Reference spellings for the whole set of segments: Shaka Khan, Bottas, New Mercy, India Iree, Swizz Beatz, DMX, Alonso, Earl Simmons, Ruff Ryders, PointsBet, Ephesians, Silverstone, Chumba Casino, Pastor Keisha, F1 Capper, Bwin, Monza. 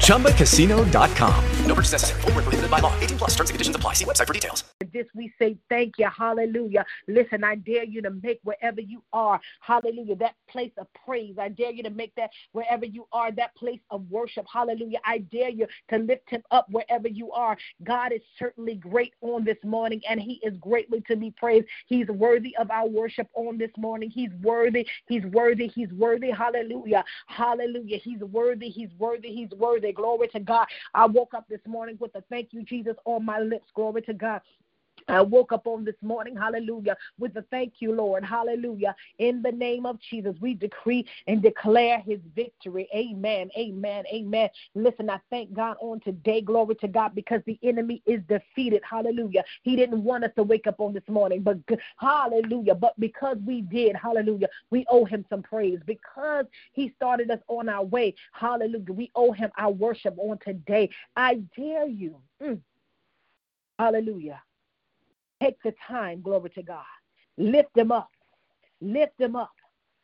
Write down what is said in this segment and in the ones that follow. ChumbaCasino.com. No purchase necessary. Void where prohibited by law. 18 plus. Terms and conditions apply. See website for details. This we say thank you. Hallelujah. Listen, I dare you to make wherever you are. Hallelujah. That place of praise. I dare you to make that wherever you are. That place of worship. Hallelujah. I dare you to lift him up wherever you are. God is certainly great on this morning, and he is greatly to be praised. He's worthy of our worship on this morning. He's worthy. He's worthy. He's worthy. Hallelujah. Hallelujah. He's worthy. He's worthy. He's worthy. Glory to God. I woke up this morning with a thank you, Jesus, on my lips. Glory to God. I woke up on this morning, hallelujah, with a thank you, Lord, hallelujah. In the name of Jesus, we decree and declare his victory. Amen, amen, amen. Listen, I thank God on today, glory to God, because the enemy is defeated, hallelujah. He didn't want us to wake up on this morning, but hallelujah, but because we did, hallelujah, we owe him some praise. Because he started us on our way, hallelujah, we owe him our worship on today. I dare you, hallelujah. Take the time, glory to God. Lift him up. Lift him up.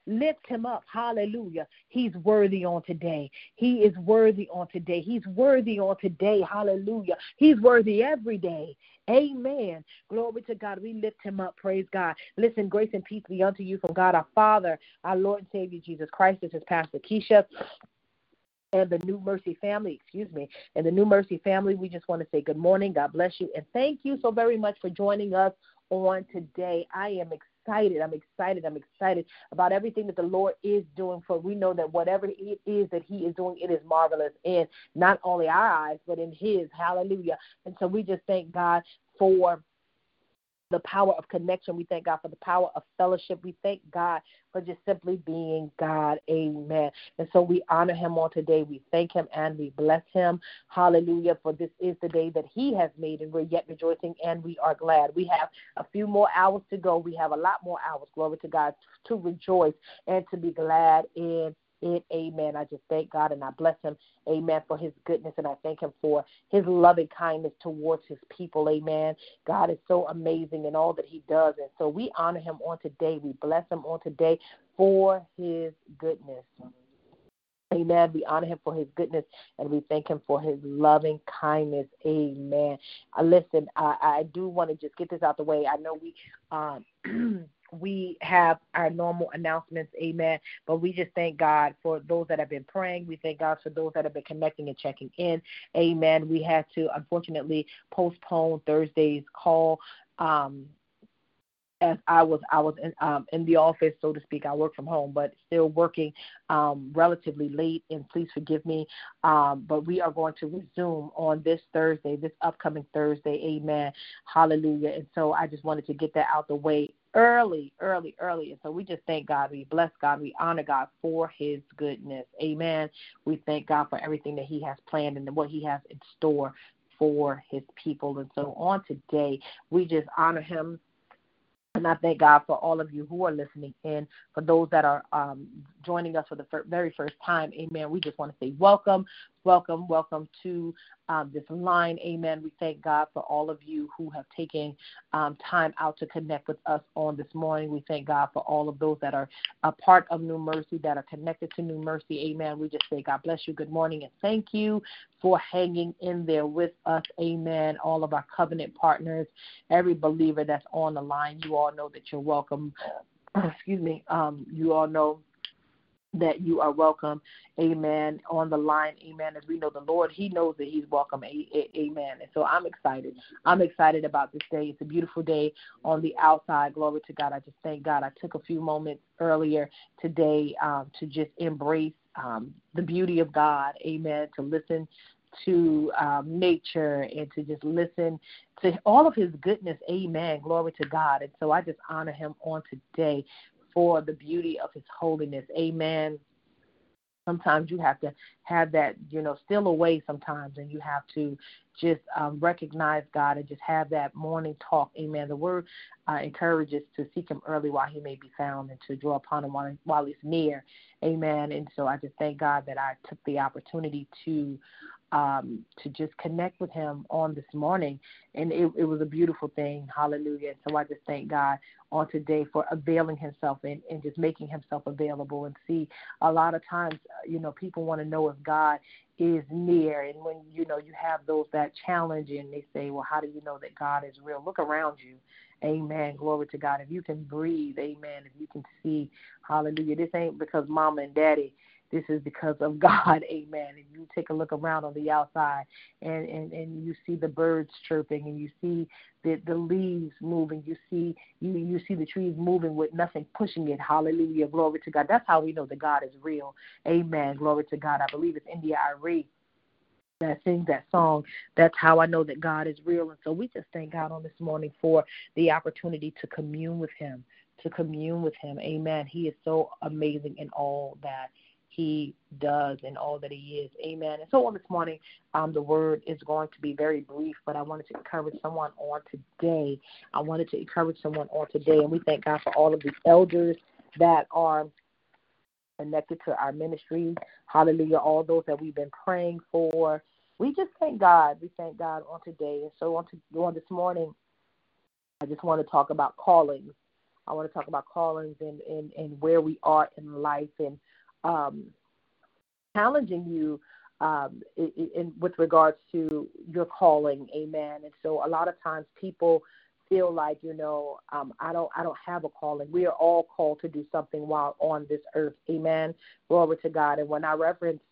Lift him up. Hallelujah. He's worthy on today. He is worthy on today. He's worthy on today. Hallelujah. He's worthy every day. Amen. Glory to God. We lift him up. Praise God. Listen, grace and peace be unto you from God our Father, our Lord and Savior, Jesus Christ. This is Pastor Keisha and the New Mercy family, and the New Mercy family, we just want to say good morning, God bless you, and thank you so very much for joining us on today. I am excited. I'm excited about everything that the Lord is doing, for we know that whatever it is that he is doing, it is marvelous in not only our eyes, but in his. Hallelujah. And so we just thank God for the power of connection. We thank God for the power of fellowship. We thank God for just simply being God. Amen. And so we honor him on today. We thank him and we bless him. Hallelujah. For this is the day that he has made, and we're yet rejoicing and we are glad. We have a few more hours to go. We have a lot more hours, glory to God, to rejoice and to be glad in it. Amen. I just thank God and I bless him, amen, for his goodness, and I thank him for his loving kindness towards his people. Amen. God is so amazing in all that he does, and so we honor him on today. We bless him on today for his goodness. Amen. We honor him for his goodness, and we thank him for his loving kindness. Amen. Listen, I do want to just get this out the way. I know we we have our normal announcements, amen, but we just thank God for those that have been praying. We thank God for those that have been connecting and checking in, amen. We had to, unfortunately, postpone Thursday's call as I was in the office, so to speak. I work from home, but still working relatively late, and please forgive me. But we are going to resume on this Thursday, this upcoming Thursday, amen, hallelujah. And so I just wanted to get that out the way early. And so we just thank God. We bless God. We honor God for his goodness. Amen. We thank God for everything that he has planned and what he has in store for his people. And so on today, we just honor him. And I thank God for all of you who are listening in. For those that are joining us for the very first time, amen, we just want to say welcome, welcome, welcome to this line, amen. We thank God for all of you who have taken time out to connect with us on this morning. We thank God for all of those that are a part of New Mercy, that are connected to New Mercy, amen. We just say God bless you, good morning, and thank you for hanging in there with us, amen. All of our covenant partners, every believer that's on the line, you all know that you're welcome. You all know that you are welcome, amen, on the line, amen. As we know the Lord, he knows that he's welcome, amen. And so I'm excited. I'm excited about this day. It's a beautiful day on the outside. Glory to God. I just thank God. I took a few moments earlier today to just embrace the beauty of God, amen, to listen to nature and to just listen to all of his goodness, amen, glory to God. And so I just honor him on today for the beauty of his holiness, amen. Sometimes you have to have that, still away sometimes, and you have to just recognize God and just have that morning talk. Amen. The word encourages to seek him early while he may be found and to draw upon him while he's near. Amen. And so I just thank God that I took the opportunity to just connect with him on this morning. And it was a beautiful thing. Hallelujah. So I just thank God on today for availing himself and just making himself available. And see, a lot of times, people want to know if God is near. And when, you have those that challenge you and they say, well, how do you know that God is real? Look around you. Amen. Glory to God. If you can breathe. Amen. If you can see. Hallelujah. This ain't because mama and daddy. This is because of God, amen. And you take a look around on the outside and you see the birds chirping and you see the leaves moving. You see the trees moving with nothing pushing it. Hallelujah. Glory to God. That's how we know that God is real. Amen. Glory to God. I believe it's India Iree that sings that song. That's how I know that God is real. And so we just thank God on this morning for the opportunity to commune with him, Amen. He is so amazing in all that he does and all that he is. Amen. And so on this morning, the word is going to be very brief, but I wanted to encourage someone on today. And we thank God for all of the elders that are connected to our ministry. Hallelujah. All those that we've been praying for. We just thank God. We thank God on today. And so on this morning, I just want to talk about callings. and where we are in life and challenging you in with regards to your calling, amen. And so a lot of times people feel like, I don't have a calling. We are all called to do something while on this earth, amen. Glory to God. And when I reference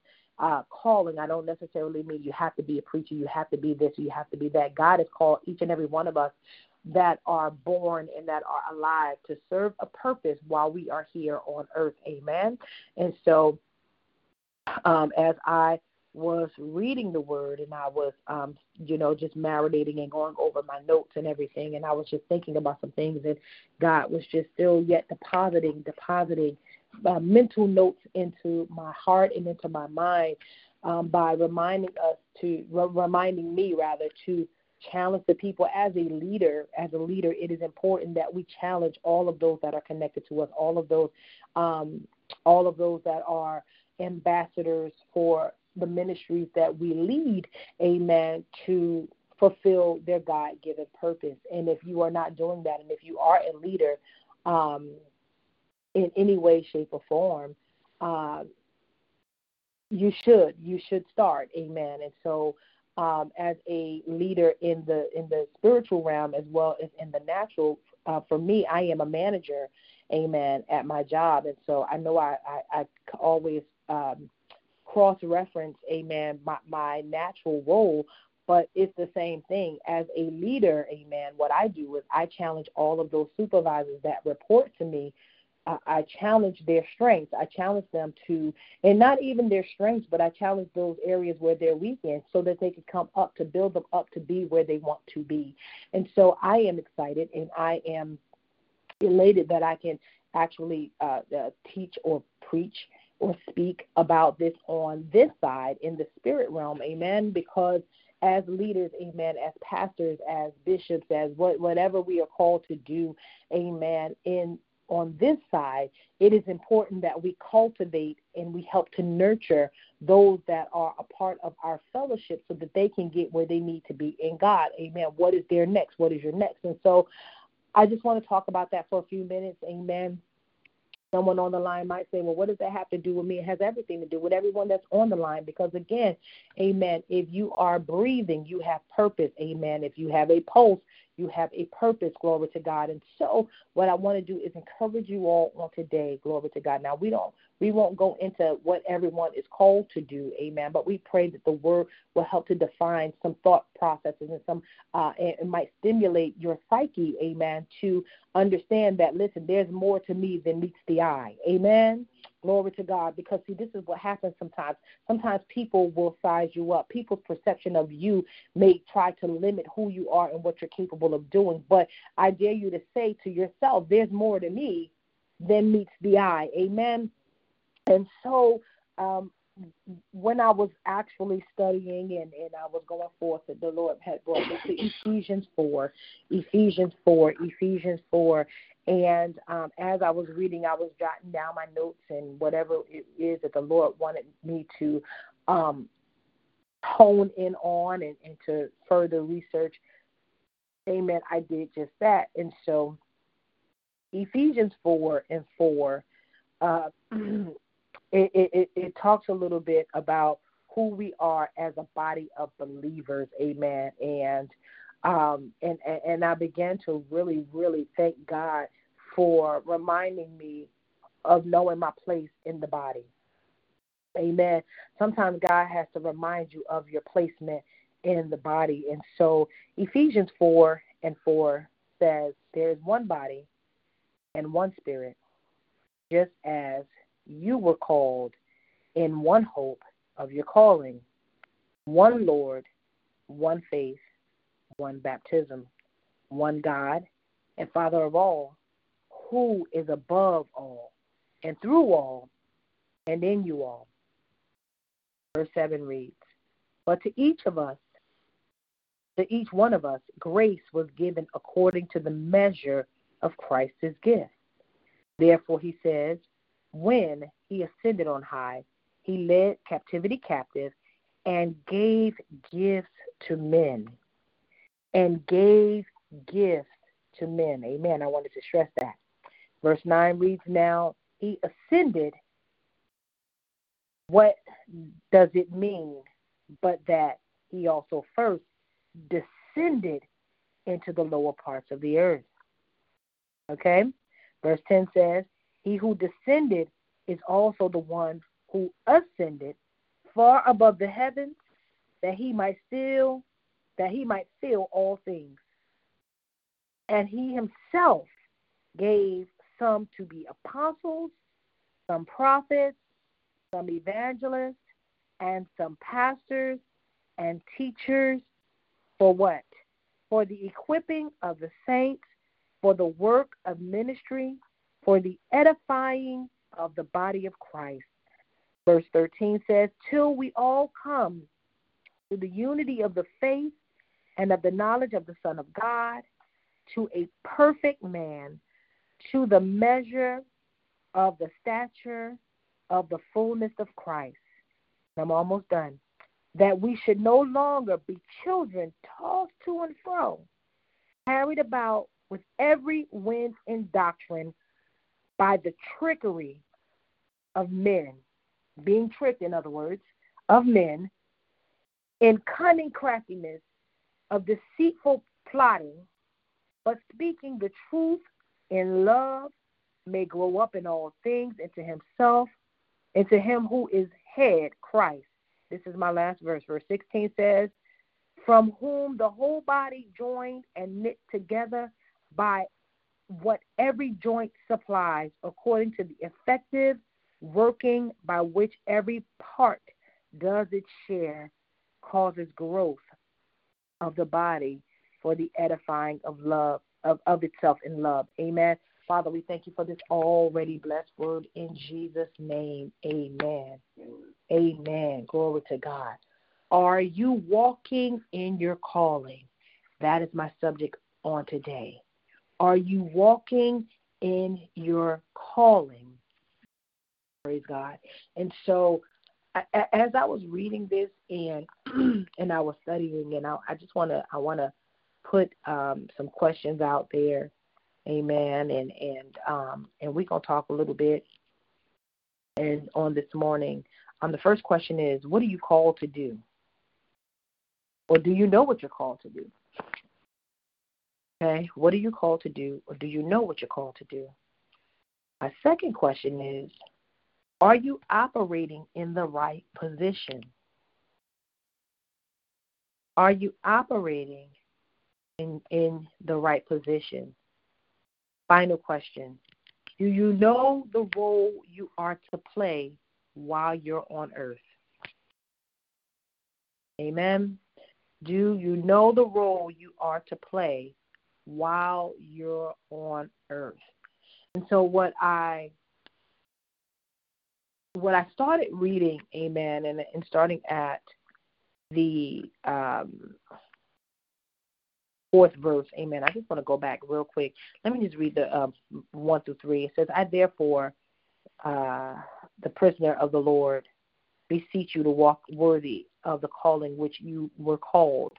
calling, I don't necessarily mean you have to be a preacher, you have to be this, you have to be that. God has called each and every one of us that are born and that are alive to serve a purpose while we are here on earth. Amen. And so as I was reading the word and I was, just marinating and going over my notes and everything, and I was just thinking about some things that God was just still yet depositing mental notes into my heart and into my mind by reminding me to challenge the people as a leader. As a leader, it is important that we challenge all of those that are connected to us, all of those that are ambassadors for the ministries that we lead, amen, to fulfill their God-given purpose. And if you are not doing that, and if you are a leader in any way, shape, or form, you should start, amen. And so, as a leader in the spiritual realm as well as in the natural, for me, I am a manager, amen, at my job. And so I know I always cross-reference, amen, my natural role, but it's the same thing. As a leader, amen, what I do is I challenge all of those supervisors that report to me. I challenge their strengths. I challenge them to, and not even their strengths, but I challenge those areas where they're weak in so that they can come up, to build them up to be where they want to be. And so I am excited and I am elated that I can actually teach or preach or speak about this on this side in the spirit realm, amen, because as leaders, amen, as pastors, as bishops, as whatever we are called to do, amen, on this side, it is important that we cultivate and we help to nurture those that are a part of our fellowship so that they can get where they need to be in God. Amen. What is their next? What is your next? And so I just want to talk about that for a few minutes. Amen. Someone on the line might say, well, what does that have to do with me? It has everything to do with everyone that's on the line because, again, amen, if you are breathing, you have purpose. Amen. If you have a pulse, you have a purpose, glory to God. And so what I want to do is encourage you all on today, glory to God. Now, we won't go into what everyone is called to do, amen, but we pray that the word will help to define some thought processes and some it might stimulate your psyche, amen, to understand that, listen, there's more to me than meets the eye, amen. Glory to God, because, see, this is what happens sometimes. Sometimes people will size you up. People's perception of you may try to limit who you are and what you're capable of doing. But I dare you to say to yourself, there's more to me than meets the eye. Amen? And so when I was actually studying and I was going forth, the Lord had brought me to Ephesians 4. And as I was reading, I was jotting down my notes and whatever it is that the Lord wanted me to hone in on and to further research. Amen. I did just that. And so Ephesians 4:4, it talks a little bit about who we are as a body of believers. Amen. And I began to really, really thank God for reminding me of knowing my place in the body. Amen. Sometimes God has to remind you of your placement in the body. And so Ephesians 4:4 says, there is one body and one spirit, just as you were called in one hope of your calling, one Lord, one faith, one baptism, one God and Father of all, who is above all and through all and in you all. Verse 7 reads, but to each one of us, grace was given according to the measure of Christ's gift. Therefore, he says, when he ascended on high, he led captivity captive and gave gifts to men. Amen. I wanted to stress that. Verse 9 reads, now he ascended. What does it mean but that he also first descended into the lower parts of the earth? Okay. Verse 10 says, he who descended is also the one who ascended far above the heavens, that he might fill all things. And he himself gave some to be apostles, some prophets, some evangelists, and some pastors and teachers for what? For the equipping of the saints, for the work of ministry, for the edifying of the body of Christ. Verse 13 says, till we all come to the unity of the faith and of the knowledge of the Son of God, to a perfect man, to the measure of the stature of the fullness of Christ. And I'm almost done. That we should no longer be children tossed to and fro, carried about with every wind and doctrine by the trickery of men, being tricked, in other words, of men, in cunning craftiness, of deceitful plotting, but speaking the truth in love may grow up in all things into himself, into him who is head, Christ. This is my last verse. Verse 16 says, from whom the whole body joined and knit together by what every joint supplies, according to the effective working by which every part does its share, causes growth of the body for the edifying of love, of itself in love. Amen. Father, we thank you for this already blessed word in Jesus' name. Amen. Amen. Glory to God. Are you walking in your calling? That is my subject on today. Are you walking in your calling? Praise God. And so, as I was reading this and I was studying, and I want to put some questions out there, amen. And we're gonna talk a little bit. And on this morning, the first question is, what are you called to do? Or do you know what you're called to do? Okay, what are you called to do, or do you know what you're called to do? My second question is, are you operating in the right position? Are you operating in the right position? Final question, do you know the role you are to play while you're on earth? Amen. Do you know the role you are to play while you're on earth? And so what I when I started reading, amen, and starting at the fourth verse, amen, I just want to go back real quick. Let me just read the 1-3. It says, I therefore, the prisoner of the Lord, beseech you to walk worthy of the calling which you were called,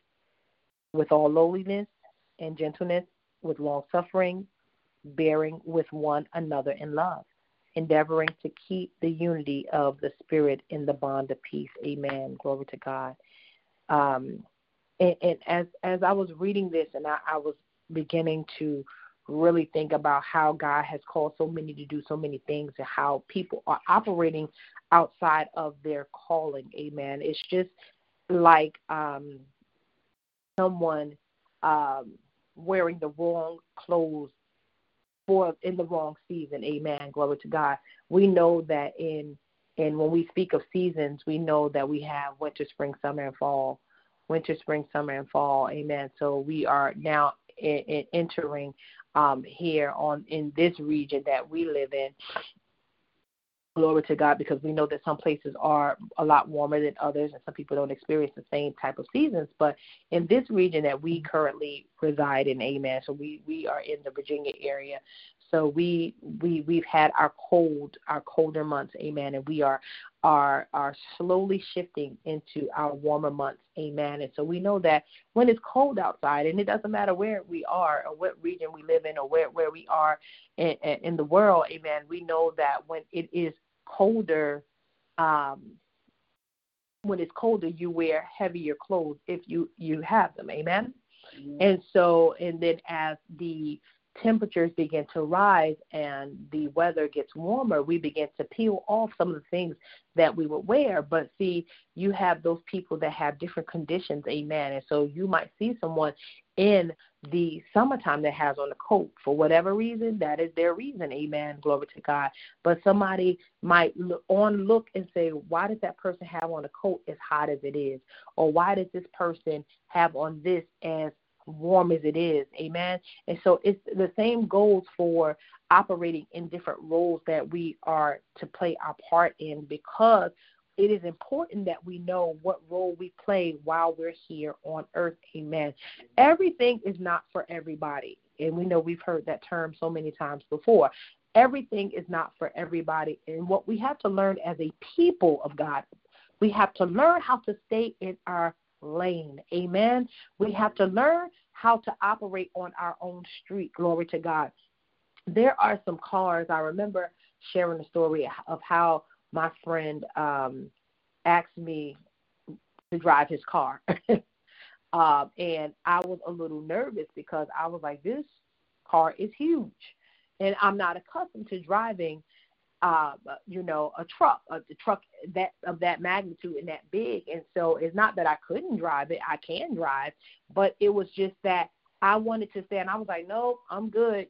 with all lowliness and gentleness, with long suffering, bearing with one another in love, endeavoring to keep the unity of the Spirit in the bond of peace. Amen. Glory to God. And as I was reading this, and I was beginning to really think about how God has called so many to do so many things and how people are operating outside of their calling. Amen. It's just like someone wearing the wrong clothes in the wrong season. Amen. Glory to God. We know that in when we speak of seasons, we know that we have winter, spring, summer, and fall. Winter, spring, summer, and fall. Amen. So we are now entering here in this region that we live in. Glory to God, because we know that some places are a lot warmer than others, and some people don't experience the same type of seasons. But in this region that we currently reside in, amen, so we are in the Virginia area. So we've had our colder months, amen, and we are slowly shifting into our warmer months, amen. And so we know that when it's cold outside, and it doesn't matter where we are or what region we live in or where we are in the world, amen, we know that when it is colder, you wear heavier clothes if you have them, amen. Mm-hmm. And then as the temperatures begin to rise and the weather gets warmer, we begin to peel off some of the things that we would wear. But see, you have those people that have different conditions, amen. And so you might see someone in the summertime that has on a coat for whatever reason. That is their reason, amen, glory to God. But somebody might look and say, why does that person have on a coat as hot as it is? Or why does this person have on this as warm as it is, amen. And so it's the same goes for operating in different roles that we are to play our part in, because it is important that we know what role we play while we're here on earth, amen. Everything is not for everybody, and we know we've heard that term so many times before. Everything is not for everybody, and what we have to learn as a people of God, we have to learn how to stay in our lane. Amen. We have to learn how to operate on our own street. Glory to God. There are some cars. I remember sharing the story of how my friend asked me to drive his car. And I was a little nervous because I was like, this car is huge. And I'm not accustomed to driving a truck that of that magnitude and that big. And so it's not that I couldn't drive it. I can drive, but it was just that I wanted to stay. And I was like, no, I'm good.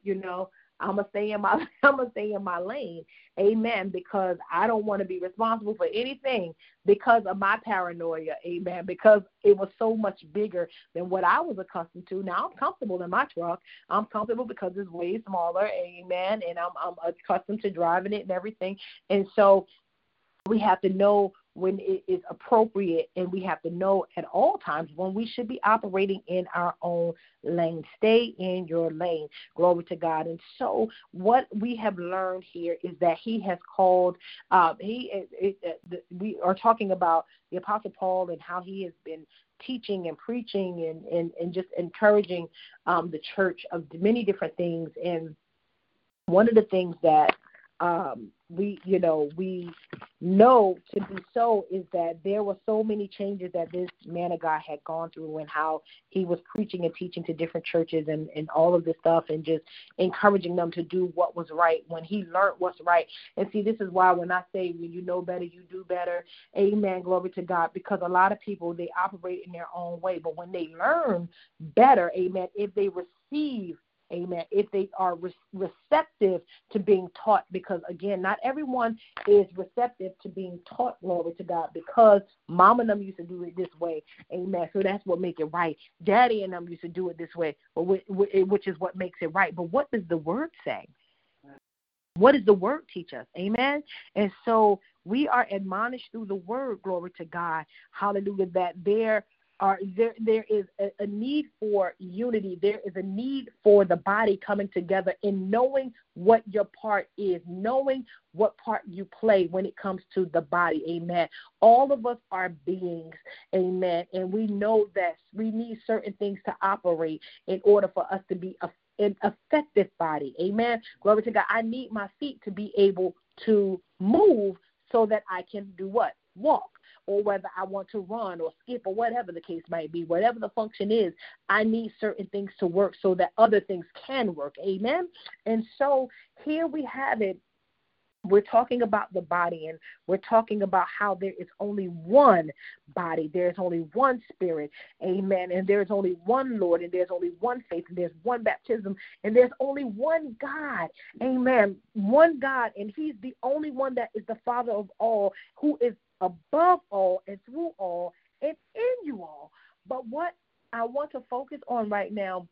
I'm gonna stay in my lane. Amen. Because I don't want to be responsible for anything because of my paranoia. Amen. Because it was so much bigger than what I was accustomed to. Now I'm comfortable in my truck. I'm comfortable because it's way smaller. Amen. And I'm accustomed to driving it and everything. And so we have to know when it is appropriate, and we have to know at all times when we should be operating in our own lane. Stay in your lane. Glory to God. And so what we have learned here is that he has called, we are talking about the Apostle Paul and how he has been teaching and preaching and just encouraging the church of many different things. And one of the things that we know to be so is that there were so many changes that this man of God had gone through, and how he was preaching and teaching to different churches and all of this stuff, and just encouraging them to do what was right when he learned what's right. And see, this is why when I say when you know better, you do better. Amen. Glory to God. Because a lot of people, they operate in their own way, but when they learn better, amen, if they receive, amen, if they are receptive to being taught, because, again, not everyone is receptive to being taught, glory to God, because mom and them used to do it this way, amen, so that's what makes it right. Daddy and them used to do it this way, which is what makes it right. But what does the word say? What does the word teach us? Amen. And so We are admonished through the word, glory to God, hallelujah, that there is a need for unity. There is a need for the body coming together in knowing what your part is, knowing what part you play when it comes to the body, amen. All of us are beings, amen, and we know that we need certain things to operate in order for us to be an effective body, amen. Glory to God. I need my feet to be able to move so that I can do what? Walk. Or whether I want to run or skip or whatever the case might be, whatever the function is, I need certain things to work so that other things can work. Amen. And so here we have it. We're talking about the body, and we're talking about how there is only one body. There is only one spirit, amen, and there is only one Lord, and there's only one faith, and there's one baptism, and there's only one God, amen, one God, and he's the only one that is the Father of all, who is above all and through all and in you all. But what I want to focus on right now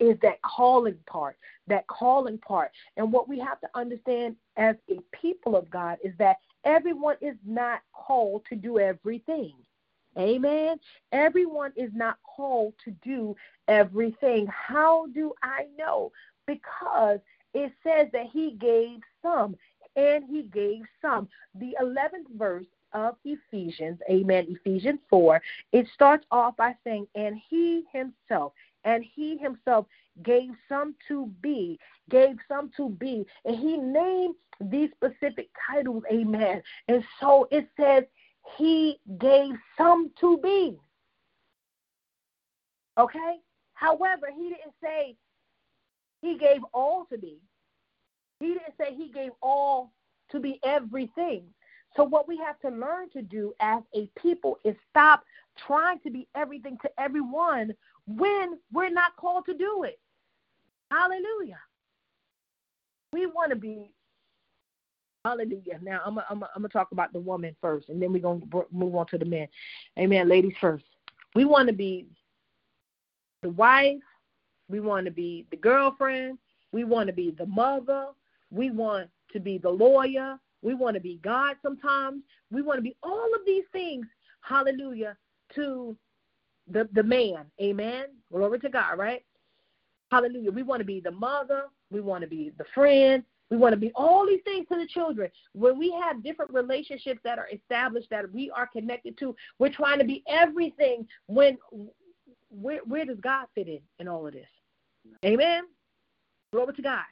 is that calling part. And what we have to understand as a people of God is that everyone is not called to do everything. Amen. Everyone is not called to do everything. How do I know? Because it says that he gave some, and he gave some. The 11th verse of Ephesians, amen, Ephesians 4, it starts off by saying, and he himself gave some to be, and he named these specific titles, amen. And so it says he gave some to be. Okay? However, he didn't say he gave all to be. He didn't say he gave all to be everything. So what we have to learn to do as a people is stop trying to be everything to everyone when we're not called to do it. Hallelujah. We want to be, hallelujah. Now, I'm going to talk about the woman first, and then we're going to move on to the men. Amen, ladies first. We want to be the wife. We want to be the girlfriend. We want to be the mother. We want to be the lawyer. We want to be God sometimes. We want to be all of these things, hallelujah, to the man, amen, glory to God, right? Hallelujah. We want to be the mother. We want to be the friend. We want to be all these things to the children. When we have different relationships that are established, that we are connected to, we're trying to be everything. Where does God fit in all of this? Amen? Glory to God.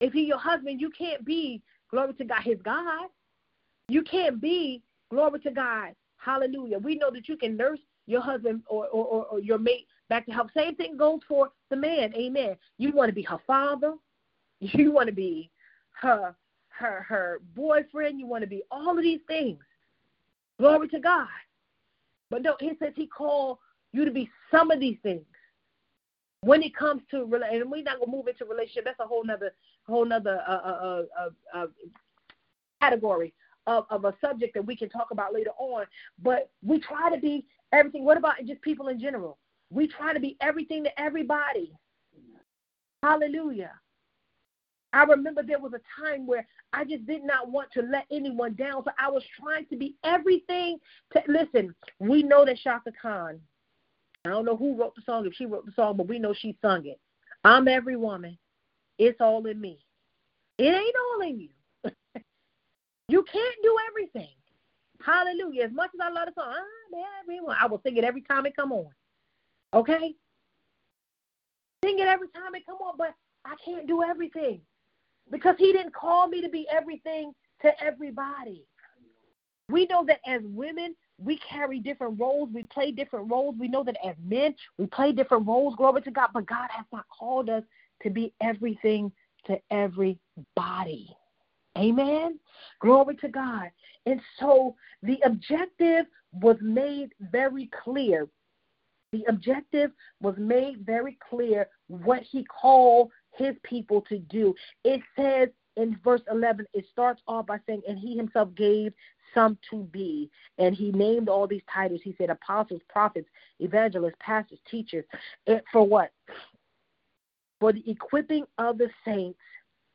If he's your husband, you can't be, glory to God, his God. You can't be, glory to God, hallelujah. We know that you can nurse your husband or your mate back to health. Same thing goes for the man, amen. You want to be her father. You want to be her boyfriend. You want to be all of these things. Glory to God. But no, he says he called you to be some of these things. When it comes to, and we're not going to move into relationship, that's a whole nother category of a subject that we can talk about later on. But we try to be everything. What about just people in general? We try to be everything to everybody. Hallelujah. I remember there was a time where I just did not want to let anyone down, so I was trying to be everything. Listen, we know that Shaka Khan, I don't know who wrote the song, if she wrote the song, but we know she sung it. I'm every woman. It's all in me. It ain't all in you. You can't do everything. Hallelujah. As much as I love the song, I'm every woman. I will sing it every time it come on. Okay? Sing it every time it come on, but I can't do everything. Because he didn't call me to be everything to everybody. We know that as women, we carry different roles. We play different roles. We know that as men, we play different roles. Glory to God. But God has not called us to be everything to everybody. Amen? Glory to God. And so the objective was made very clear. What he called his people to do. It says in verse 11, it starts off by saying, and he himself gave some to be, and he named all these titles. He said apostles, prophets, evangelists, pastors, teachers, and for what? For the equipping of the saints,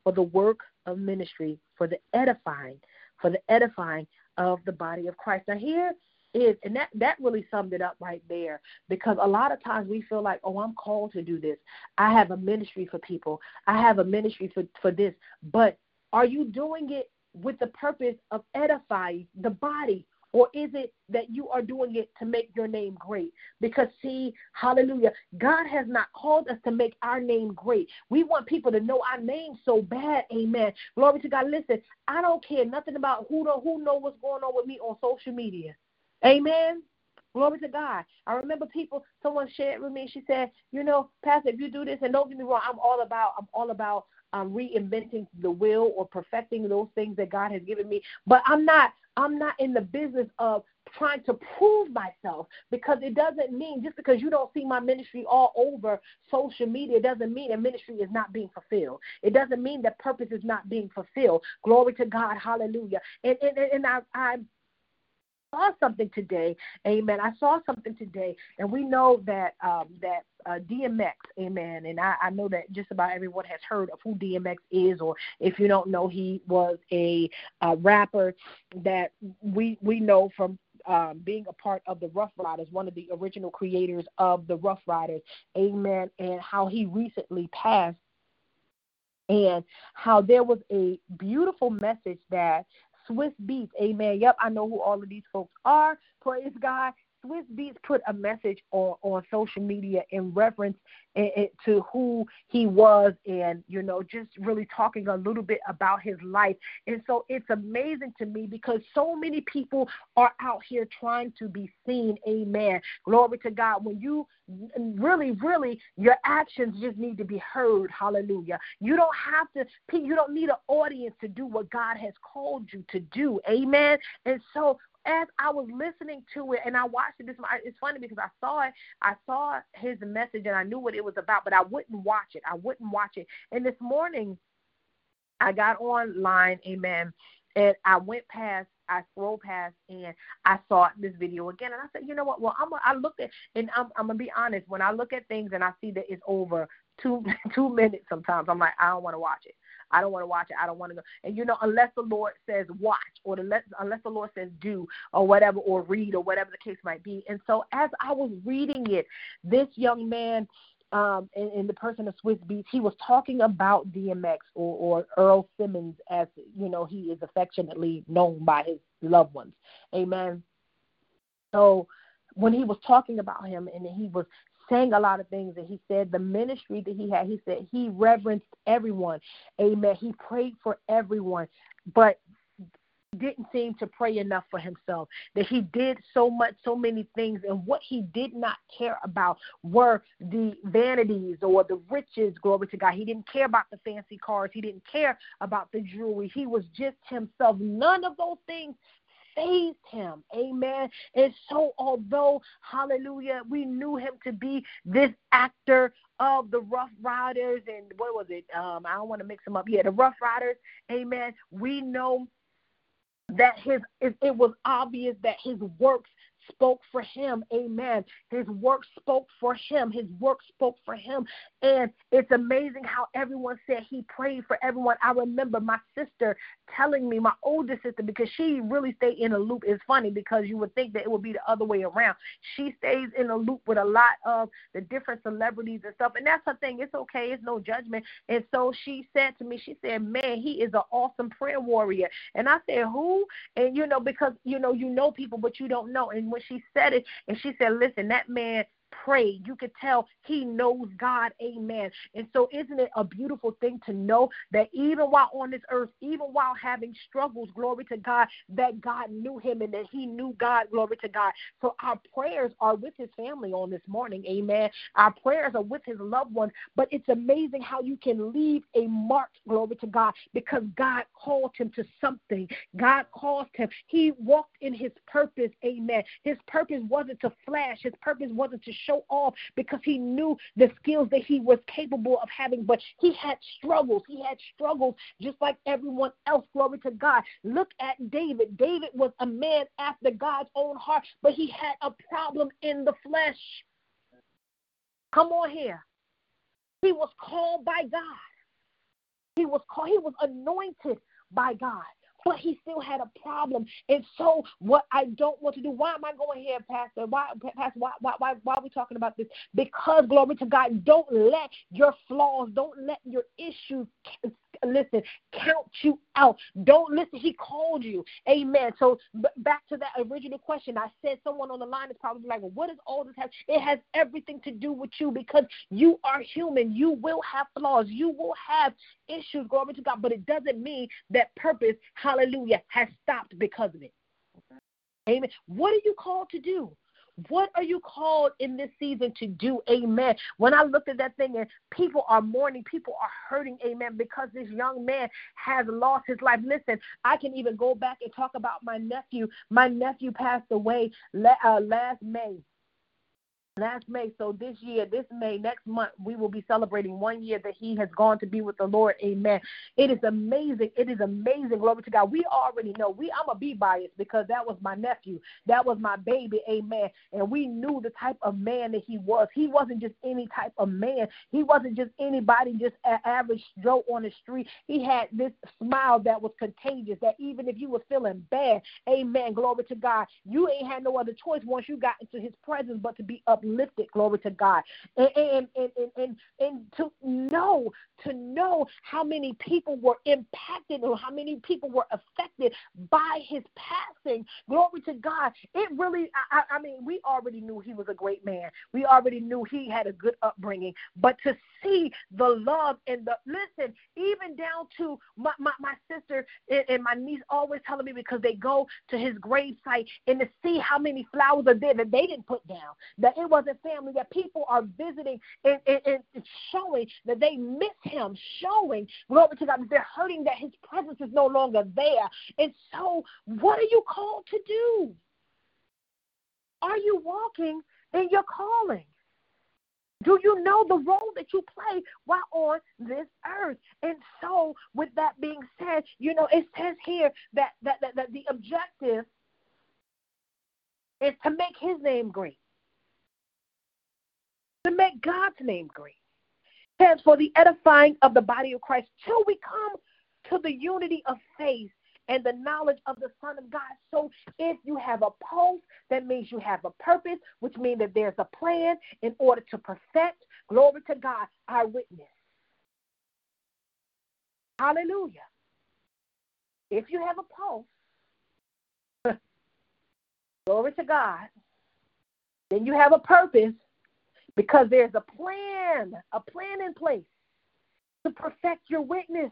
for the work of ministry, for the edifying, for the edifying of the body of Christ. Now here is, and that really summed it up right there, because a lot of times we feel like, oh, I'm called to do this. I have a ministry for people. I have a ministry for this. But are you doing it with the purpose of edifying the body? Or is it that you are doing it to make your name great? Because, see, hallelujah, God has not called us to make our name great. We want people to know our name so bad, amen. Glory to God. Listen, I don't care nothing about who knows what's going on with me on social media, amen. Glory to God. I remember someone shared with me, she said, you know, Pastor, if you do this, and don't get me wrong, I'm all about reinventing the will or perfecting those things that God has given me. But I'm not in the business of trying to prove myself, because it doesn't mean, just because you don't see my ministry all over social media, doesn't mean a ministry is not being fulfilled. It doesn't mean that purpose is not being fulfilled. Glory to God. Hallelujah. And I saw something today. Amen. I saw something today. And we know that DMX, amen, and I know that just about everyone has heard of who DMX is, or if you don't know, he was a rapper that we know from being a part of the Ruff Ryders, one of the original creators of the Ruff Ryders, amen, and how he recently passed, and how there was a beautiful message that Swizz Beatz, amen, yep, I know who all of these folks are, praise God. Swizz Beatz put a message on social media in reference to who he was, and, you know, just really talking a little bit about his life. And so it's amazing to me, because so many people are out here trying to be seen, amen. Glory to God. When you really, really, your actions just need to be heard, hallelujah. You don't need an audience to do what God has called you to do, amen. And so, as I was listening to it, and I watched it this morning, it's funny because I saw his message, and I knew what it was about, but I wouldn't watch it. And this morning, I got online, amen, and I scrolled past, and I saw this video again, and I said, you know what? Well, I looked at, and I'm going to be honest, when I look at things and I see that it's over two minutes sometimes, I'm like, I don't want to watch it. I don't want to go. And, you know, unless the Lord says watch, or unless the Lord says do, or whatever, or read, or whatever the case might be. And so as I was reading it, this young man and the person of Swizz Beatz, he was talking about DMX or Earl Simmons, as, you know, he is affectionately known by his loved ones. Amen. So when he was talking about him, and he was saying a lot of things, and he said the ministry that he had, he said he reverenced everyone, amen, he prayed for everyone, but didn't seem to pray enough for himself, that he did so many things, and what he did not care about were the vanities or the riches, glory to God. He didn't care about the fancy cars, he didn't care about the jewelry, he was just himself. None of those things saved him, amen. And so, although, hallelujah, we knew him to be this actor of the Ruff Ryders, and what was it? I don't want to mix them up. Yeah, the Ruff Ryders, amen. We know that it was obvious that his works spoke for him, amen. His work spoke for him, and it's amazing how everyone said he prayed for everyone. I remember my sister telling me, my older sister, because she really stayed in a loop. It's funny because you would think that it would be the other way around. She stays in a loop with a lot of the different celebrities and stuff, and that's her thing. It's okay. It's no judgment. And so she said to me, she said, man, he is an awesome prayer warrior. And I said, who? And, you know, because, you know people, but you don't know. And when she said it, and she said, listen, that man prayed. You could tell he knows God, amen. And so isn't it a beautiful thing to know that even while on this earth, even while having struggles, glory to God, that God knew him and that he knew God, glory to God. So our prayers are with his family on this morning, amen. Our prayers are with his loved ones, but it's amazing how you can leave a mark, glory to God, because God called him to something. God called him. He walked in his purpose, amen. His purpose wasn't to flash. His purpose wasn't to show off, because he knew the skills that he was capable of having, but he had struggles. He had struggles just like everyone else, glory to God. Look at David. David was a man after God's own heart, but he had a problem in the flesh. Come on here. He was called by God. He was anointed by God, but he still had a problem. And so what I don't want to do, why am I going here, Pastor? Why are we talking about this? Because, glory to God, don't let your flaws, don't let your issues, listen, count you out. Don't listen. He called you. Amen. So back to that original question. I said someone on the line is probably like, well, what does all this have? It has everything to do with you because you are human. You will have flaws. You will have issues, glory to God, but it doesn't mean that purpose, hallelujah, has stopped because of it. Amen. What are you called to do? What are you called in this season to do? Amen. When I looked at that thing and people are mourning, people are hurting, amen, because this young man has lost his life. Listen, I can even go back and talk about my nephew. My nephew passed away last May. So this year, this May, next month, we will be celebrating 1 year that he has gone to be with the Lord. Amen. It is amazing. It is amazing. Glory to God. We already know. I'm going to be biased because that was my nephew. That was my baby. Amen. And we knew the type of man that he was. He wasn't just any type of man. He wasn't just anybody, just an average Joe on the street. He had this smile that was contagious, that even if you were feeling bad, amen, glory to God, you ain't had no other choice once you got into his presence but to be uplifted. Glory to God, and to know how many people were impacted or how many people were affected by his passing. Glory to God. It really, I mean, we already knew he was a great man. We already knew he had a good upbringing, but to see the love and the listen, even down to my sister and my niece always telling me because they go to his grave site and to see how many flowers are there that they didn't put down, that it wasn't family, that people are visiting and showing that they miss him, showing, glory to God, they're hurting that his presence is no longer there. And so what are you called to do? Are you walking in your calling? Do you know the role that you play while on this earth? And so with that being said, you know, it says here that the objective is to make his name great, to make God's name great. It says for the edifying of the body of Christ till we come to the unity of faith and the knowledge of the Son of God. So if you have a pulse, that means you have a purpose, which means that there's a plan in order to perfect, glory to God, our witness. Hallelujah. If you have a pulse, glory to God, then you have a purpose because there's a plan in place to perfect your witness.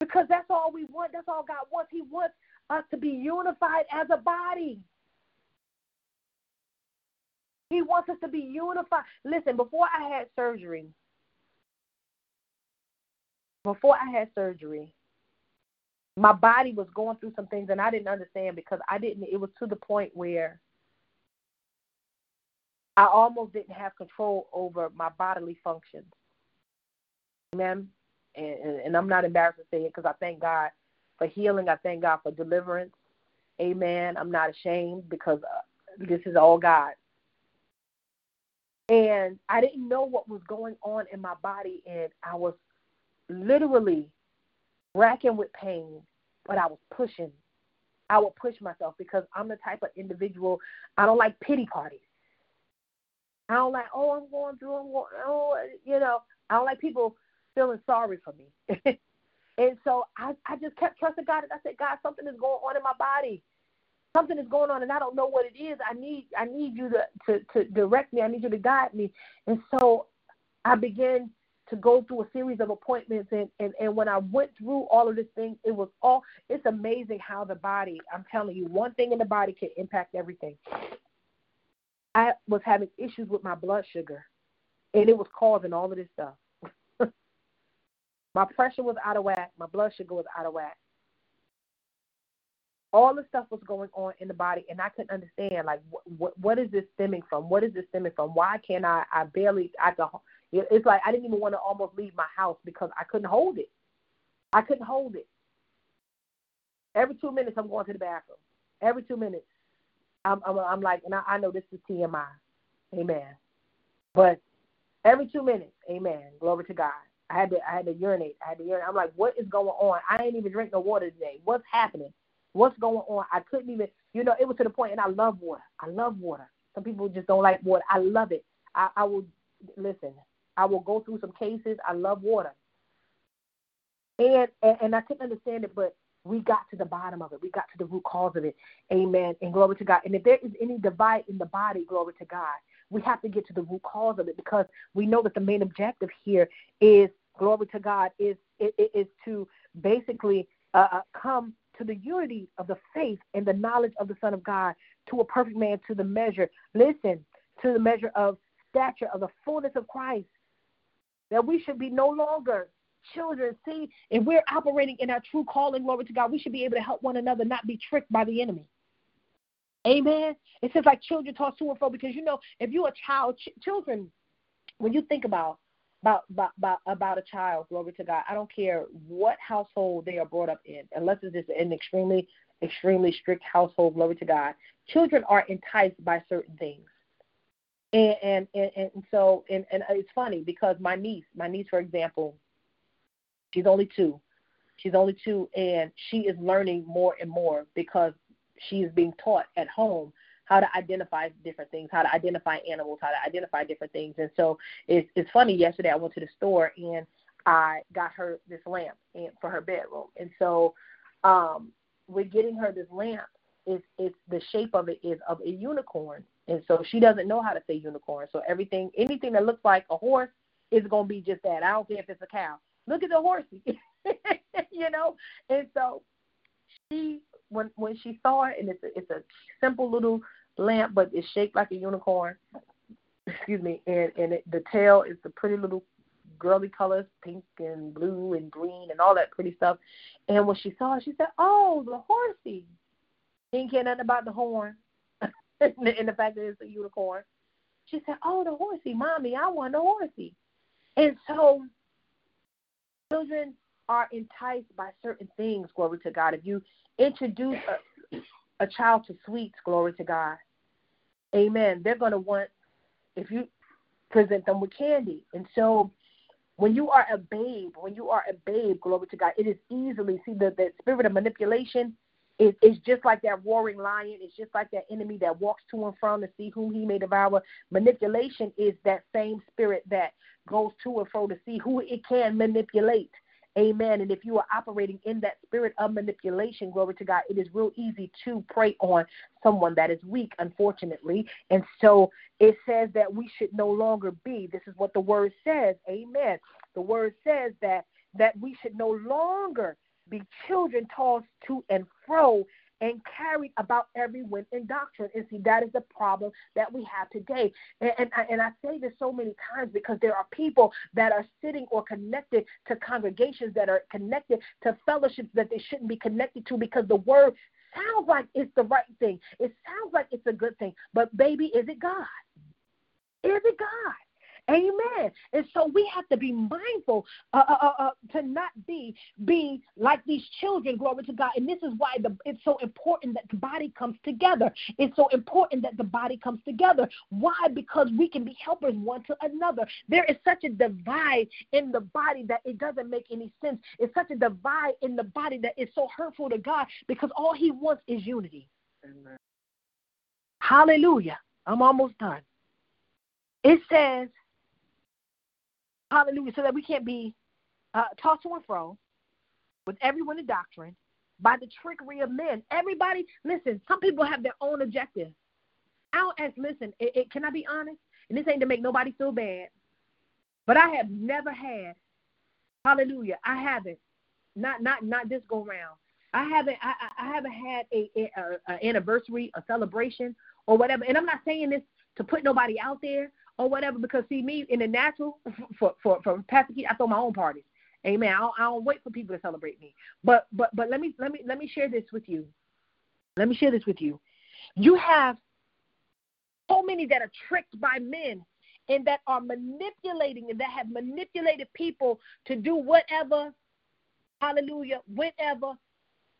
Because that's all we want. That's all God wants. He wants us to be unified as a body. He wants us to be unified. Listen, before I had surgery, my body was going through some things and I didn't understand because it was to the point where I almost didn't have control over my bodily functions. Amen. And I'm not embarrassed to say it because I thank God for healing. I thank God for deliverance. Amen. I'm not ashamed because this is all God. And I didn't know what was going on in my body, and I was literally racking with pain, but I was pushing. I would push myself because I'm the type of individual, I don't like pity parties. I don't like, I don't like people feeling sorry for me. And so I just kept trusting God, and I said, God, something is going on in my body. Something is going on, and I don't know what it is. I need you to direct me. I need you to guide me. And so I began to go through a series of appointments, and when I went through all of this thing, it's amazing how the body, I'm telling you, one thing in the body can impact everything. I was having issues with my blood sugar, and it was causing all of this stuff. My pressure was out of whack. My blood sugar was out of whack. All the stuff was going on in the body, and I couldn't understand, like, what is this stemming from? What is this stemming from? Why can't it's like I didn't even want to almost leave my house because I couldn't hold it. Every 2 minutes I'm going to the bathroom. Every 2 minutes I'm like, and I know this is TMI. Amen. But every 2 minutes, amen, glory to God. I had to urinate. I'm like, what is going on? I ain't even drink no water today. What's happening? What's going on? I couldn't even, it was to the point, and I love water. Some people just don't like water. I love it. I will go through some cases. I love water. And I couldn't understand it, but we got to the bottom of it. We got to the root cause of it. Amen. And glory to God. And if there is any divide in the body, glory to God, we have to get to the root cause of it, because we know that the main objective here is, glory to God, is to basically come to the unity of the faith and the knowledge of the Son of God, to a perfect man, to the measure, to the measure of stature of the fullness of Christ, that we should be no longer children. See, if we're operating in our true calling, glory to God, we should be able to help one another, not be tricked by the enemy. Amen. It's just like children tossed to and fro, because, if you're a child, children, when you think about a child, glory to God, I don't care what household they are brought up in, unless it's just an extremely, extremely strict household, glory to God, children are enticed by certain things. And so it's funny, because my niece, for example, she's only two, and she is learning more and more, because she is being taught at home how to identify different things, how to identify animals, how to identify different things. And so it's funny. Yesterday I went to the store and I got her this lamp for her bedroom. And so we're getting her this lamp. It's the shape of it is of a unicorn. And so she doesn't know how to say unicorn. So anything that looks like a horse is going to be just that. I don't care if it's a cow. Look at the horsey, And so she, when she saw it, and it's a simple little lamp, but it's shaped like a unicorn. Excuse me. And the tail is the pretty little girly colors, pink and blue and green and all that pretty stuff. And when she saw it, she said, "Oh, the horsey." Didn't care nothing about the horn and the fact that it's a unicorn. She said, "Oh, the horsey, Mommy, I want the horsey." And so children are enticed by certain things, glory to God. If you introduce a child to sweets, glory to God, amen, they're going to want, if you present them with candy. And so when you are a babe, glory to God, it is easily, the spirit of manipulation is just like that roaring lion. It's just like that enemy that walks to and from to see whom he may devour. Manipulation is that same spirit that goes to and fro to see who it can manipulate. Amen. And if you are operating in that spirit of manipulation, glory to God, it is real easy to prey on someone that is weak, unfortunately. And so it says that we should no longer be. This is what the word says. Amen. The word says that we should no longer be children tossed to and fro and carried about every wind in doctrine. And see, that is the problem that we have today. And I say this so many times, because there are people that are sitting or connected to congregations that are connected to fellowships that they shouldn't be connected to, because the word sounds like it's the right thing. It sounds like it's a good thing. But, baby, is it God? Is it God? Amen. And so we have to be mindful to not be like these children, glory to God. And this is why it's so important that the body comes together. It's so important that the body comes together. Why? Because we can be helpers one to another. There is such a divide in the body that it doesn't make any sense. It's such a divide in the body that is so hurtful to God, because all he wants is unity. Amen. Hallelujah. I'm almost done. It says, hallelujah, so that we can't be tossed to and fro with every wind of doctrine by the trickery of men. Everybody, listen, some people have their own objective. I'll ask, listen, can I be honest? And this ain't to make nobody feel bad, but I have never had, hallelujah, I haven't, not this go round. I haven't had a anniversary, a celebration, or whatever. And I'm not saying this to put nobody out there, or whatever, because, see, me, in the natural, for Pastor Keisha, I throw my own parties. Amen. I don't wait for people to celebrate me. But let me share this with you. Let me share this with you. You have so many that are tricked by men, and that are manipulating, and that have manipulated people to do whatever, hallelujah, whatever.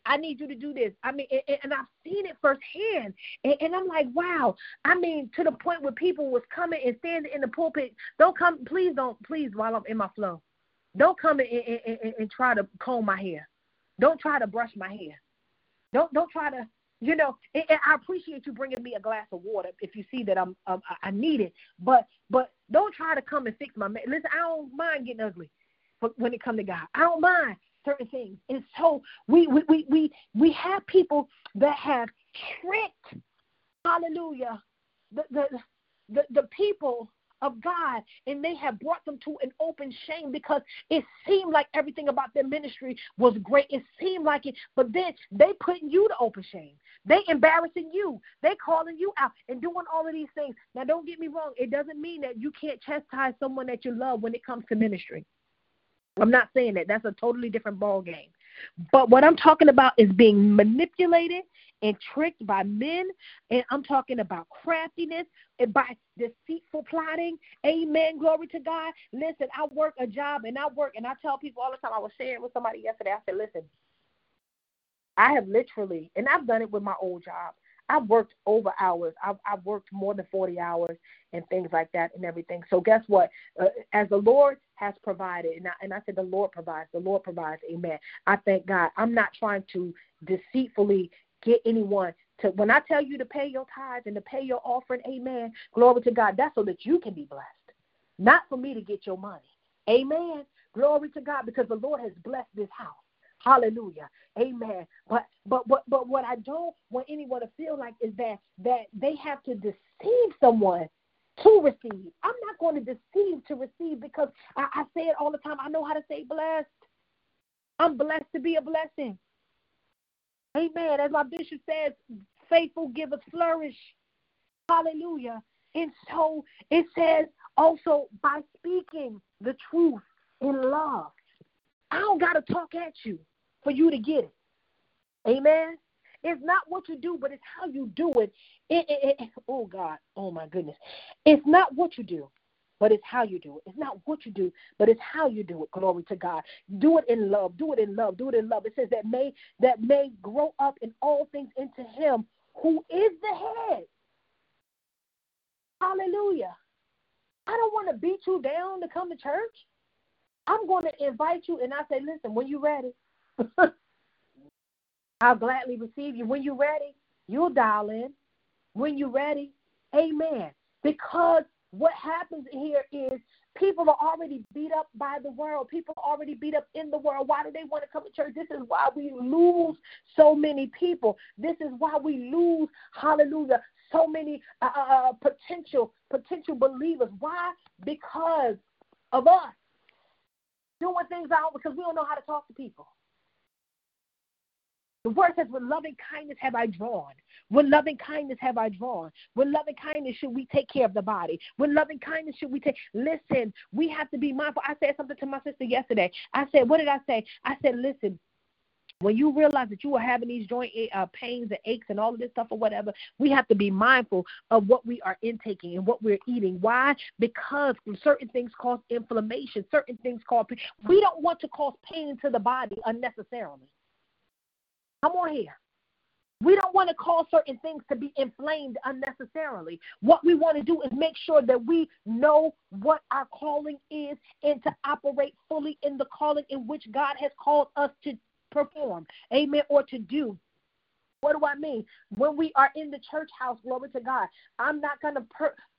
I need you to do this. I mean, and I've seen it firsthand. And I'm like, wow. I mean, to the point where people was coming and standing in the pulpit. Don't come, please don't, while I'm in my flow. Don't come and try to comb my hair. Don't try to brush my hair. Don't try to, you know, and I appreciate you bringing me a glass of water if you see that I need it. But don't try to come and fix my makeup. Listen, I don't mind getting ugly when it comes to God. I don't mind certain things. And so we have people that have tricked, hallelujah, the people of God, and they have brought them to an open shame because it seemed like everything about their ministry was great. It seemed like it, but then they putting you to open shame. They embarrassing you. They calling you out and doing all of these things. Now, don't get me wrong. It doesn't mean that you can't chastise someone that you love when it comes to ministry. I'm not saying that. That's a totally different ball game. But what I'm talking about is being manipulated and tricked by men, and I'm talking about craftiness and by deceitful plotting. Amen. Glory to God. Listen, I work a job, and I tell people all the time. I was sharing with somebody yesterday. I said, listen, I have literally, and I've done it with my old job. I've worked over hours. I've worked more than 40 hours and things like that and everything. So guess what? As the Lord has provided, and I said the Lord provides, amen. I thank God. I'm not trying to deceitfully get anyone to, when I tell you to pay your tithes and to pay your offering, amen, glory to God, that's so that you can be blessed, not for me to get your money, amen, glory to God, because the Lord has blessed this house. Hallelujah. Amen. But what I don't want anyone to feel like is that they have to deceive someone to receive. I'm not going to deceive to receive because I say it all the time. I know how to say blessed. I'm blessed to be a blessing. Amen. As my bishop says, faithful givers flourish. Hallelujah. And so it says also by speaking the truth in love. I don't got to talk at you for you to get it. Amen. It's not what you do, but it's how you do it. Oh, God. Oh, my goodness. It's not what you do, but it's how you do it. It's not what you do, but it's how you do it. Glory to God. Do it in love. Do it in love. Do it in love. It says that may grow up in all things into him who is the head. Hallelujah. I don't want to beat you down to come to church. I'm going to invite you, and I say, listen, when you're ready, I'll gladly receive you. When you're ready, you'll dial in. When you're ready, amen. Because what happens here is people are already beat up by the world. People are already beat up in the world. Why do they want to come to church? This is why we lose so many people. This is why we lose, hallelujah, so many potential believers. Why? Because of us. Doing things out because we don't know how to talk to people. The word says, with loving kindness have I drawn. With loving kindness have I drawn. With loving kindness should we take care of the body. With loving kindness should we take. Listen, we have to be mindful. I said something to my sister yesterday. I said, what did I say? I said, listen, when you realize that you are having these joint pains and aches and all of this stuff or whatever, we have to be mindful of what we are intaking and what we're eating. Why? Because certain things cause inflammation, certain things cause pain. We don't want to cause pain to the body unnecessarily. Come on here. We don't want to cause certain things to be inflamed unnecessarily. What we want to do is make sure that we know what our calling is and to operate fully in the calling in which God has called us to perform, amen, or to do. What do I mean? When we are in the church house, glory to God, I'm not going to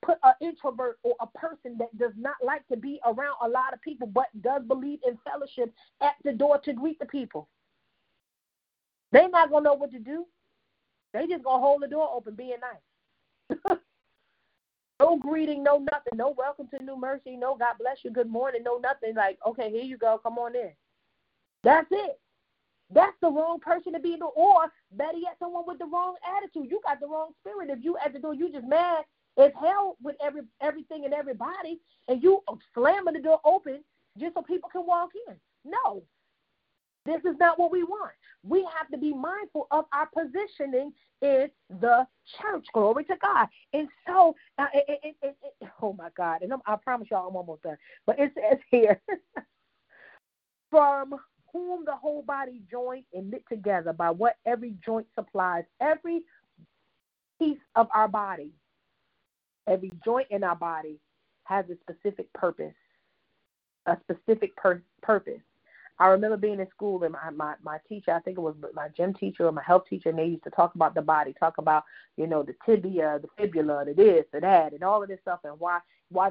put an introvert or a person that does not like to be around a lot of people but does believe in fellowship at the door to greet the people. They're not going to know what to do. They just going to hold the door open, being nice. No greeting, no nothing, no welcome to New Mercy, no God bless you, good morning, no nothing. Like, okay, here you go, come on in. That's it. That's the wrong person to be in the, or better yet, someone with the wrong attitude. You got the wrong spirit. If you at the door, you just mad as hell with everything and everybody, and you slamming the door open just so people can walk in. No, this is not what we want. We have to be mindful of our positioning in the church. Glory to God. And so, oh my God, and I promise y'all I'm almost done. But it says here, from whom the whole body joined and knit together by what every joint supplies, every piece of our body, every joint in our body has a specific purpose. a specific purpose. I remember being in school and my teacher, I think it was my gym teacher or my health teacher, and they used to talk about the body, talk about, you know, the tibia, the fibula, the this, the that, and all of this stuff, and why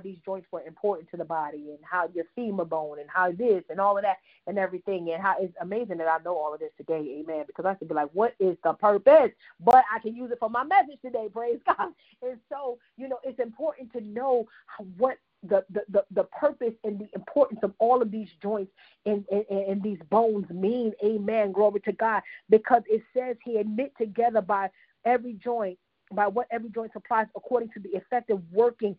these joints were important to the body, and how your femur bone, and how this, and all of that, and everything, and how it's amazing that I know all of this today, amen, because I could be like, what is the purpose? But I can use it for my message today, praise God. And so, you know, it's important to know what the purpose and the importance of all of these joints and these bones mean, amen, glory to God, because it says here, knit together by every joint, by what every joint supplies according to the effective working.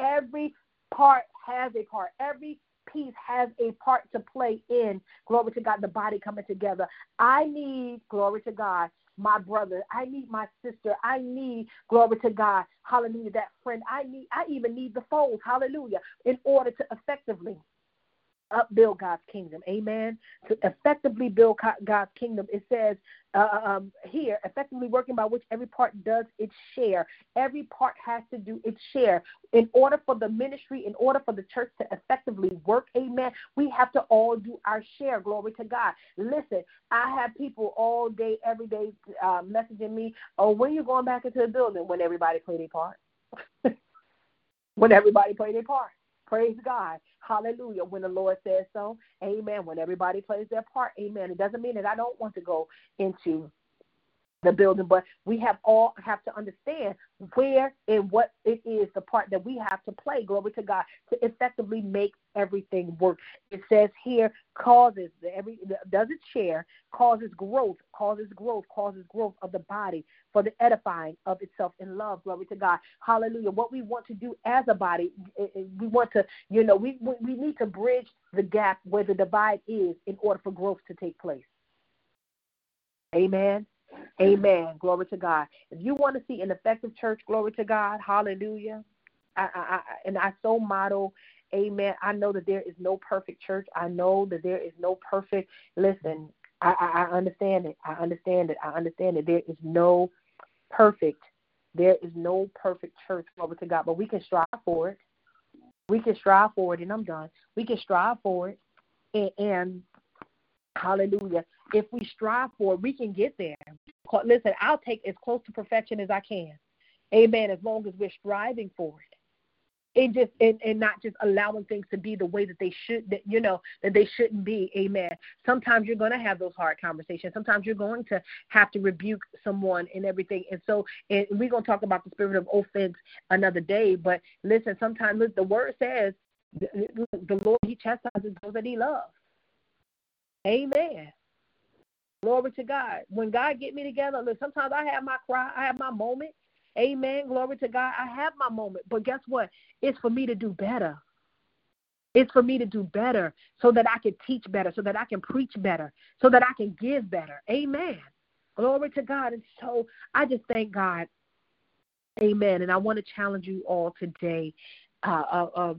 Every part has a part. Every piece has a part to play in, glory to God, the body coming together. I need, glory to God, my brother. I need my sister. I need, glory to God, hallelujah, that friend. I even need the phones, hallelujah, in order to effectively build God's kingdom, amen. To effectively build God's kingdom, it says here, effectively working by which every part does its share. Every part has to do its share in order for the ministry, in order for the church to effectively work, amen. We have to all do our share, glory to God. Listen, I have people all day, every day messaging me, oh, when are you going back into the building? When everybody play their part. When everybody play their part. Praise God. Hallelujah. When the Lord says so, amen. When everybody plays their part, amen. It doesn't mean that I don't want to go into the building, but we have to understand where and what it is, the part that we have to play, glory to God, to effectively make everything work. It says here, causes growth of the body for the edifying of itself in love, glory to God, hallelujah. What we want to do as a body, we want to, you know, we need to bridge the gap where the divide is in order for growth to take place. Amen. Amen. Glory to God. If you want to see an effective church, glory to God, hallelujah. I so model, amen. I know that there is no perfect church. I know that there is no perfect. Listen, I understand it. I understand it. There is no perfect church, glory to God. But we can strive for it. And I'm done. We can strive for it. And hallelujah. If we strive for it, we can get there. Listen, I'll take as close to perfection as I can. Amen. As long as we're striving for it, and not just allowing things to be the way that they should, that, you know, that they shouldn't be. Amen. Sometimes you're going to have those hard conversations. Sometimes you're going to have to rebuke someone and everything. And so, and we're going to talk about the spirit of offense another day. But listen, sometimes the word says the Lord, he chastises those that he loves. Amen. Glory to God. When God get me together, look, sometimes I have my cry. I have my moment. Amen. Glory to God. I have my moment. But guess what? It's for me to do better. It's for me to do better so that I can teach better, so that I can preach better, so that I can give better. Amen. Glory to God. And so I just thank God. Amen. And I want to challenge you all today to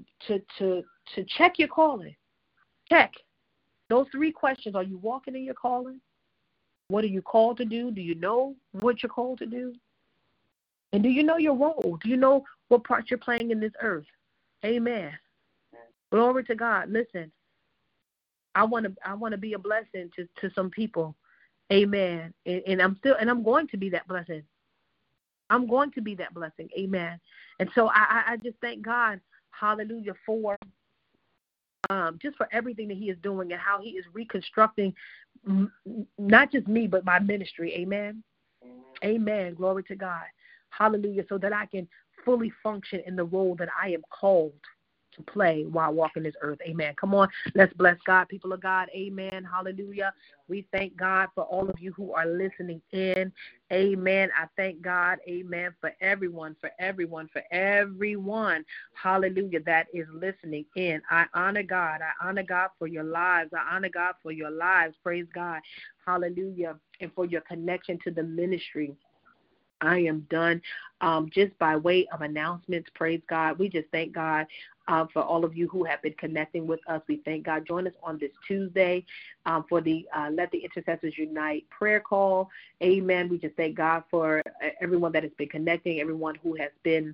check your calling. Check. Those three questions. Are you walking in your calling? What are you called to do? Do you know what you're called to do? And do you know your role? Do you know what part you're playing in this earth? Amen. Glory to God. Listen, I want to be a blessing to some people. Amen. And I'm going to be that blessing. Amen. And so I just thank God, hallelujah, for just for everything that he is doing and how he is reconstructing not just me, but my ministry. Amen. Amen. Glory to God. Hallelujah. So that I can fully function in the role that I am called to play while walking this earth. Amen. Come on. Let's bless God, people of God. Amen. Hallelujah. We thank God for all of you who are listening in. Amen. I thank God. Amen. For everyone. Hallelujah. That is listening in. I honor God. I honor God for your lives. Praise God. Hallelujah. And for your connection to the ministry. I am done. Just by way of announcements, praise God. We just thank God for all of you who have been connecting with us. We thank God. Join us on this Tuesday for the Let the Intercessors Unite prayer call. Amen. We just thank God for everyone that has been connecting, everyone who has been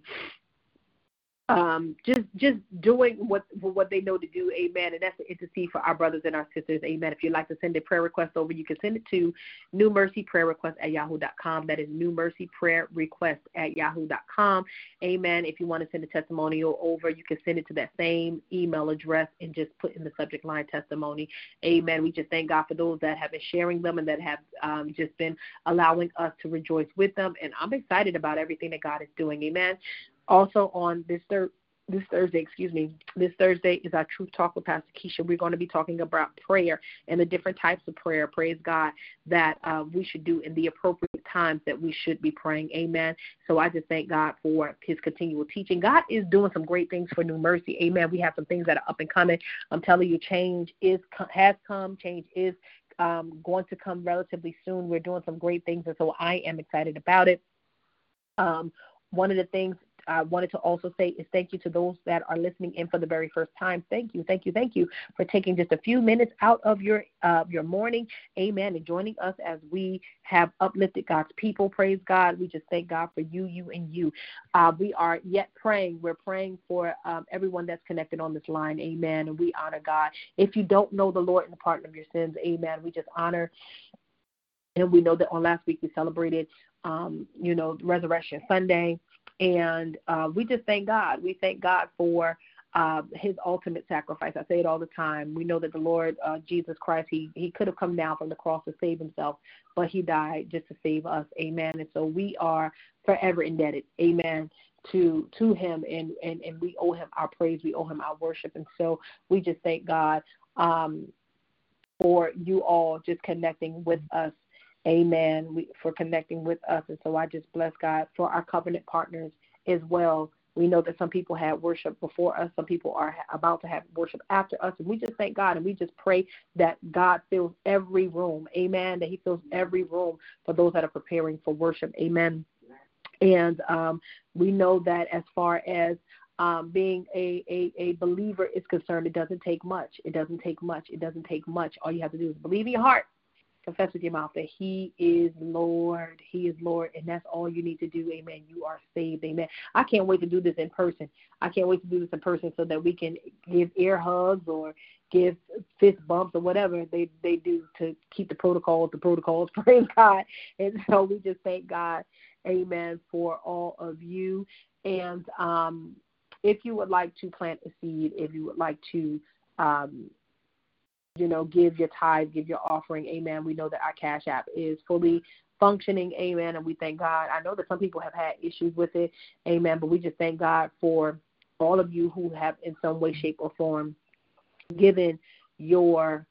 Just doing what they know to do, amen, and that's to intercede for our brothers and our sisters, amen. If you'd like to send a prayer request over, you can send it to newmercyprayerrequest@yahoo.com. That is newmercyprayerrequest@yahoo.com, amen. If you want to send a testimonial over, you can send it to that same email address and just put in the subject line testimony, amen. We just thank God for those that have been sharing them and that have just been allowing us to rejoice with them, and I'm excited about everything that God is doing, amen. Also on this Thursday is our Truth Talk with Pastor Keisha. We're going to be talking about prayer and the different types of prayer, praise God, that we should do in the appropriate times that we should be praying, amen. So I just thank God for his continual teaching. God is doing some great things for New Mercy, amen. We have some things that are up and coming. I'm telling you, change is going to come relatively soon. We're doing some great things, and so I am excited about it. One of the things I wanted to also say is thank you to those that are listening in for the very first time. Thank you for taking just a few minutes out of your morning, amen, and joining us as we have uplifted God's people. Praise God. We just thank God for you. We are yet praying. We're praying for everyone that's connected on this line, amen, and we honor God. If you don't know the Lord and the pardon of your sins, amen, we just honor. And we know that on last week we celebrated, Resurrection Sunday. And we just thank God. We thank God for his ultimate sacrifice. I say it all the time. We know that the Lord, Jesus Christ, he could have come down from the cross to save himself, but he died just to save us. Amen. And so we are forever indebted. Amen. To him. And we owe him our praise. We owe him our worship. And so we just thank God for you all just connecting with us. Amen. For connecting with us. And so I just bless God for our covenant partners as well. We know that some people had worship before us. Some people are about to have worship after us. And we just thank God, and we just pray that God fills every room. Amen. That he fills every room for those that are preparing for worship. Amen. And we know that as far as being a believer is concerned, it doesn't take much. All you have to do is believe in your heart. Confess with your mouth that he is Lord. He is Lord, and that's all you need to do. Amen. You are saved. Amen. I can't wait to do this in person. so that we can give ear hugs or give fist bumps or whatever they do to keep the protocols. Praise God. And so we just thank God, amen, for all of you. And if you would like to plant a seed, if you would like to give your tithe, give your offering, amen. We know that our Cash App is fully functioning, amen, and we thank God. I know that some people have had issues with it, amen, but we just thank God for all of you who have in some way, shape, or form given your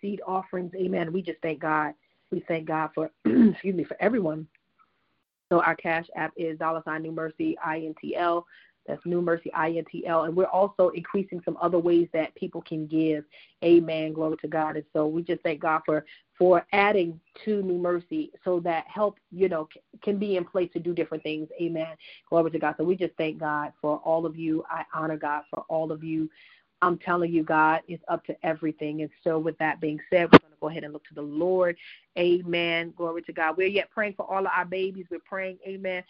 seed offerings, amen. We just thank God. We thank God for, for everyone. So our Cash App is $NewMercyINTL. That's New Mercy INTL. And we're also increasing some other ways that people can give. Amen. Glory to God. And so we just thank God for adding to New Mercy so that help, can be in place to do different things. Amen. Glory to God. So we just thank God for all of you. I honor God for all of you. I'm telling you, God is up to everything. And so with that being said, we're going to go ahead and look to the Lord. Amen. Glory to God. We're yet praying for all of our babies. We're praying, amen,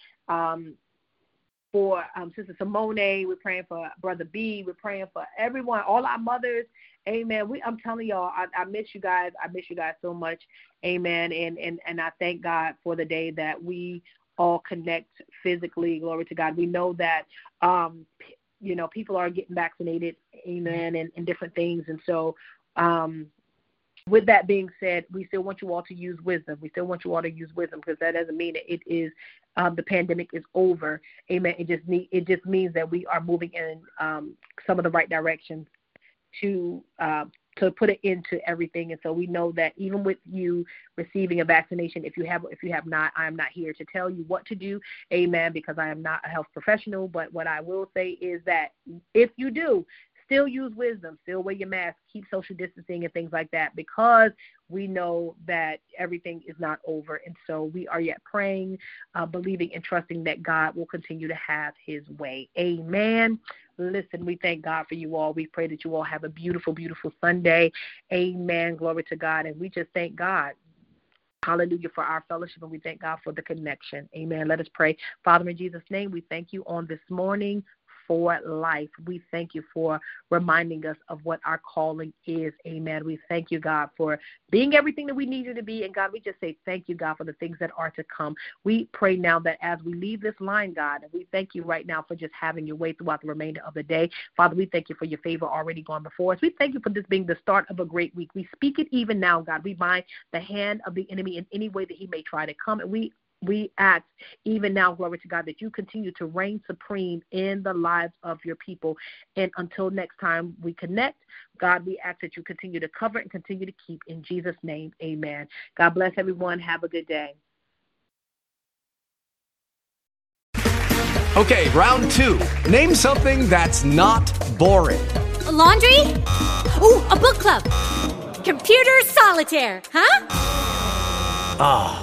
for Sister Simone, we're praying for Brother B, we're praying for everyone, all our mothers, amen. I'm telling y'all, I miss you guys. I miss you guys so much, amen, and I thank God for the day that we all connect physically, glory to God. We know that, people are getting vaccinated, amen, and different things, and so with that being said, we still want you all to use wisdom. Because that doesn't mean that it is the pandemic is over. Amen. It just means that we are moving in some of the right directions to put an end to everything. And so we know that even with you receiving a vaccination, if you have not, I am not here to tell you what to do. Amen. Because I am not a health professional. But what I will say is that if you do, still use wisdom, still wear your mask, keep social distancing and things like that, because we know that everything is not over. And so we are yet praying, believing, and trusting that God will continue to have his way. Amen. Listen, we thank God for you all. We pray that you all have a beautiful, beautiful Sunday. Amen. Glory to God. And we just thank God. Hallelujah, for our fellowship, and we thank God for the connection. Amen. Let us pray. Father, in Jesus' name, we thank you on this morning for life. We thank you for reminding us of what our calling is. Amen. We thank you, God, for being everything that we need you to be. And God, we just say thank you, God, for the things that are to come. We pray now that as we leave this line, God, and we thank you right now for just having your way throughout the remainder of the day. Father, we thank you for your favor already gone before us. We thank you for this being the start of a great week. We speak it even now, God. We bind the hand of the enemy in any way that he may try to come, and we ask even now, glory to God, that you continue to reign supreme in the lives of your people. And until next time we connect, God, we ask that you continue to cover and continue to keep. In Jesus' name, amen. God bless everyone. Have a good day. Okay, round two. Name something that's not boring. A laundry? Ooh, a book club. Computer solitaire, huh? Ah.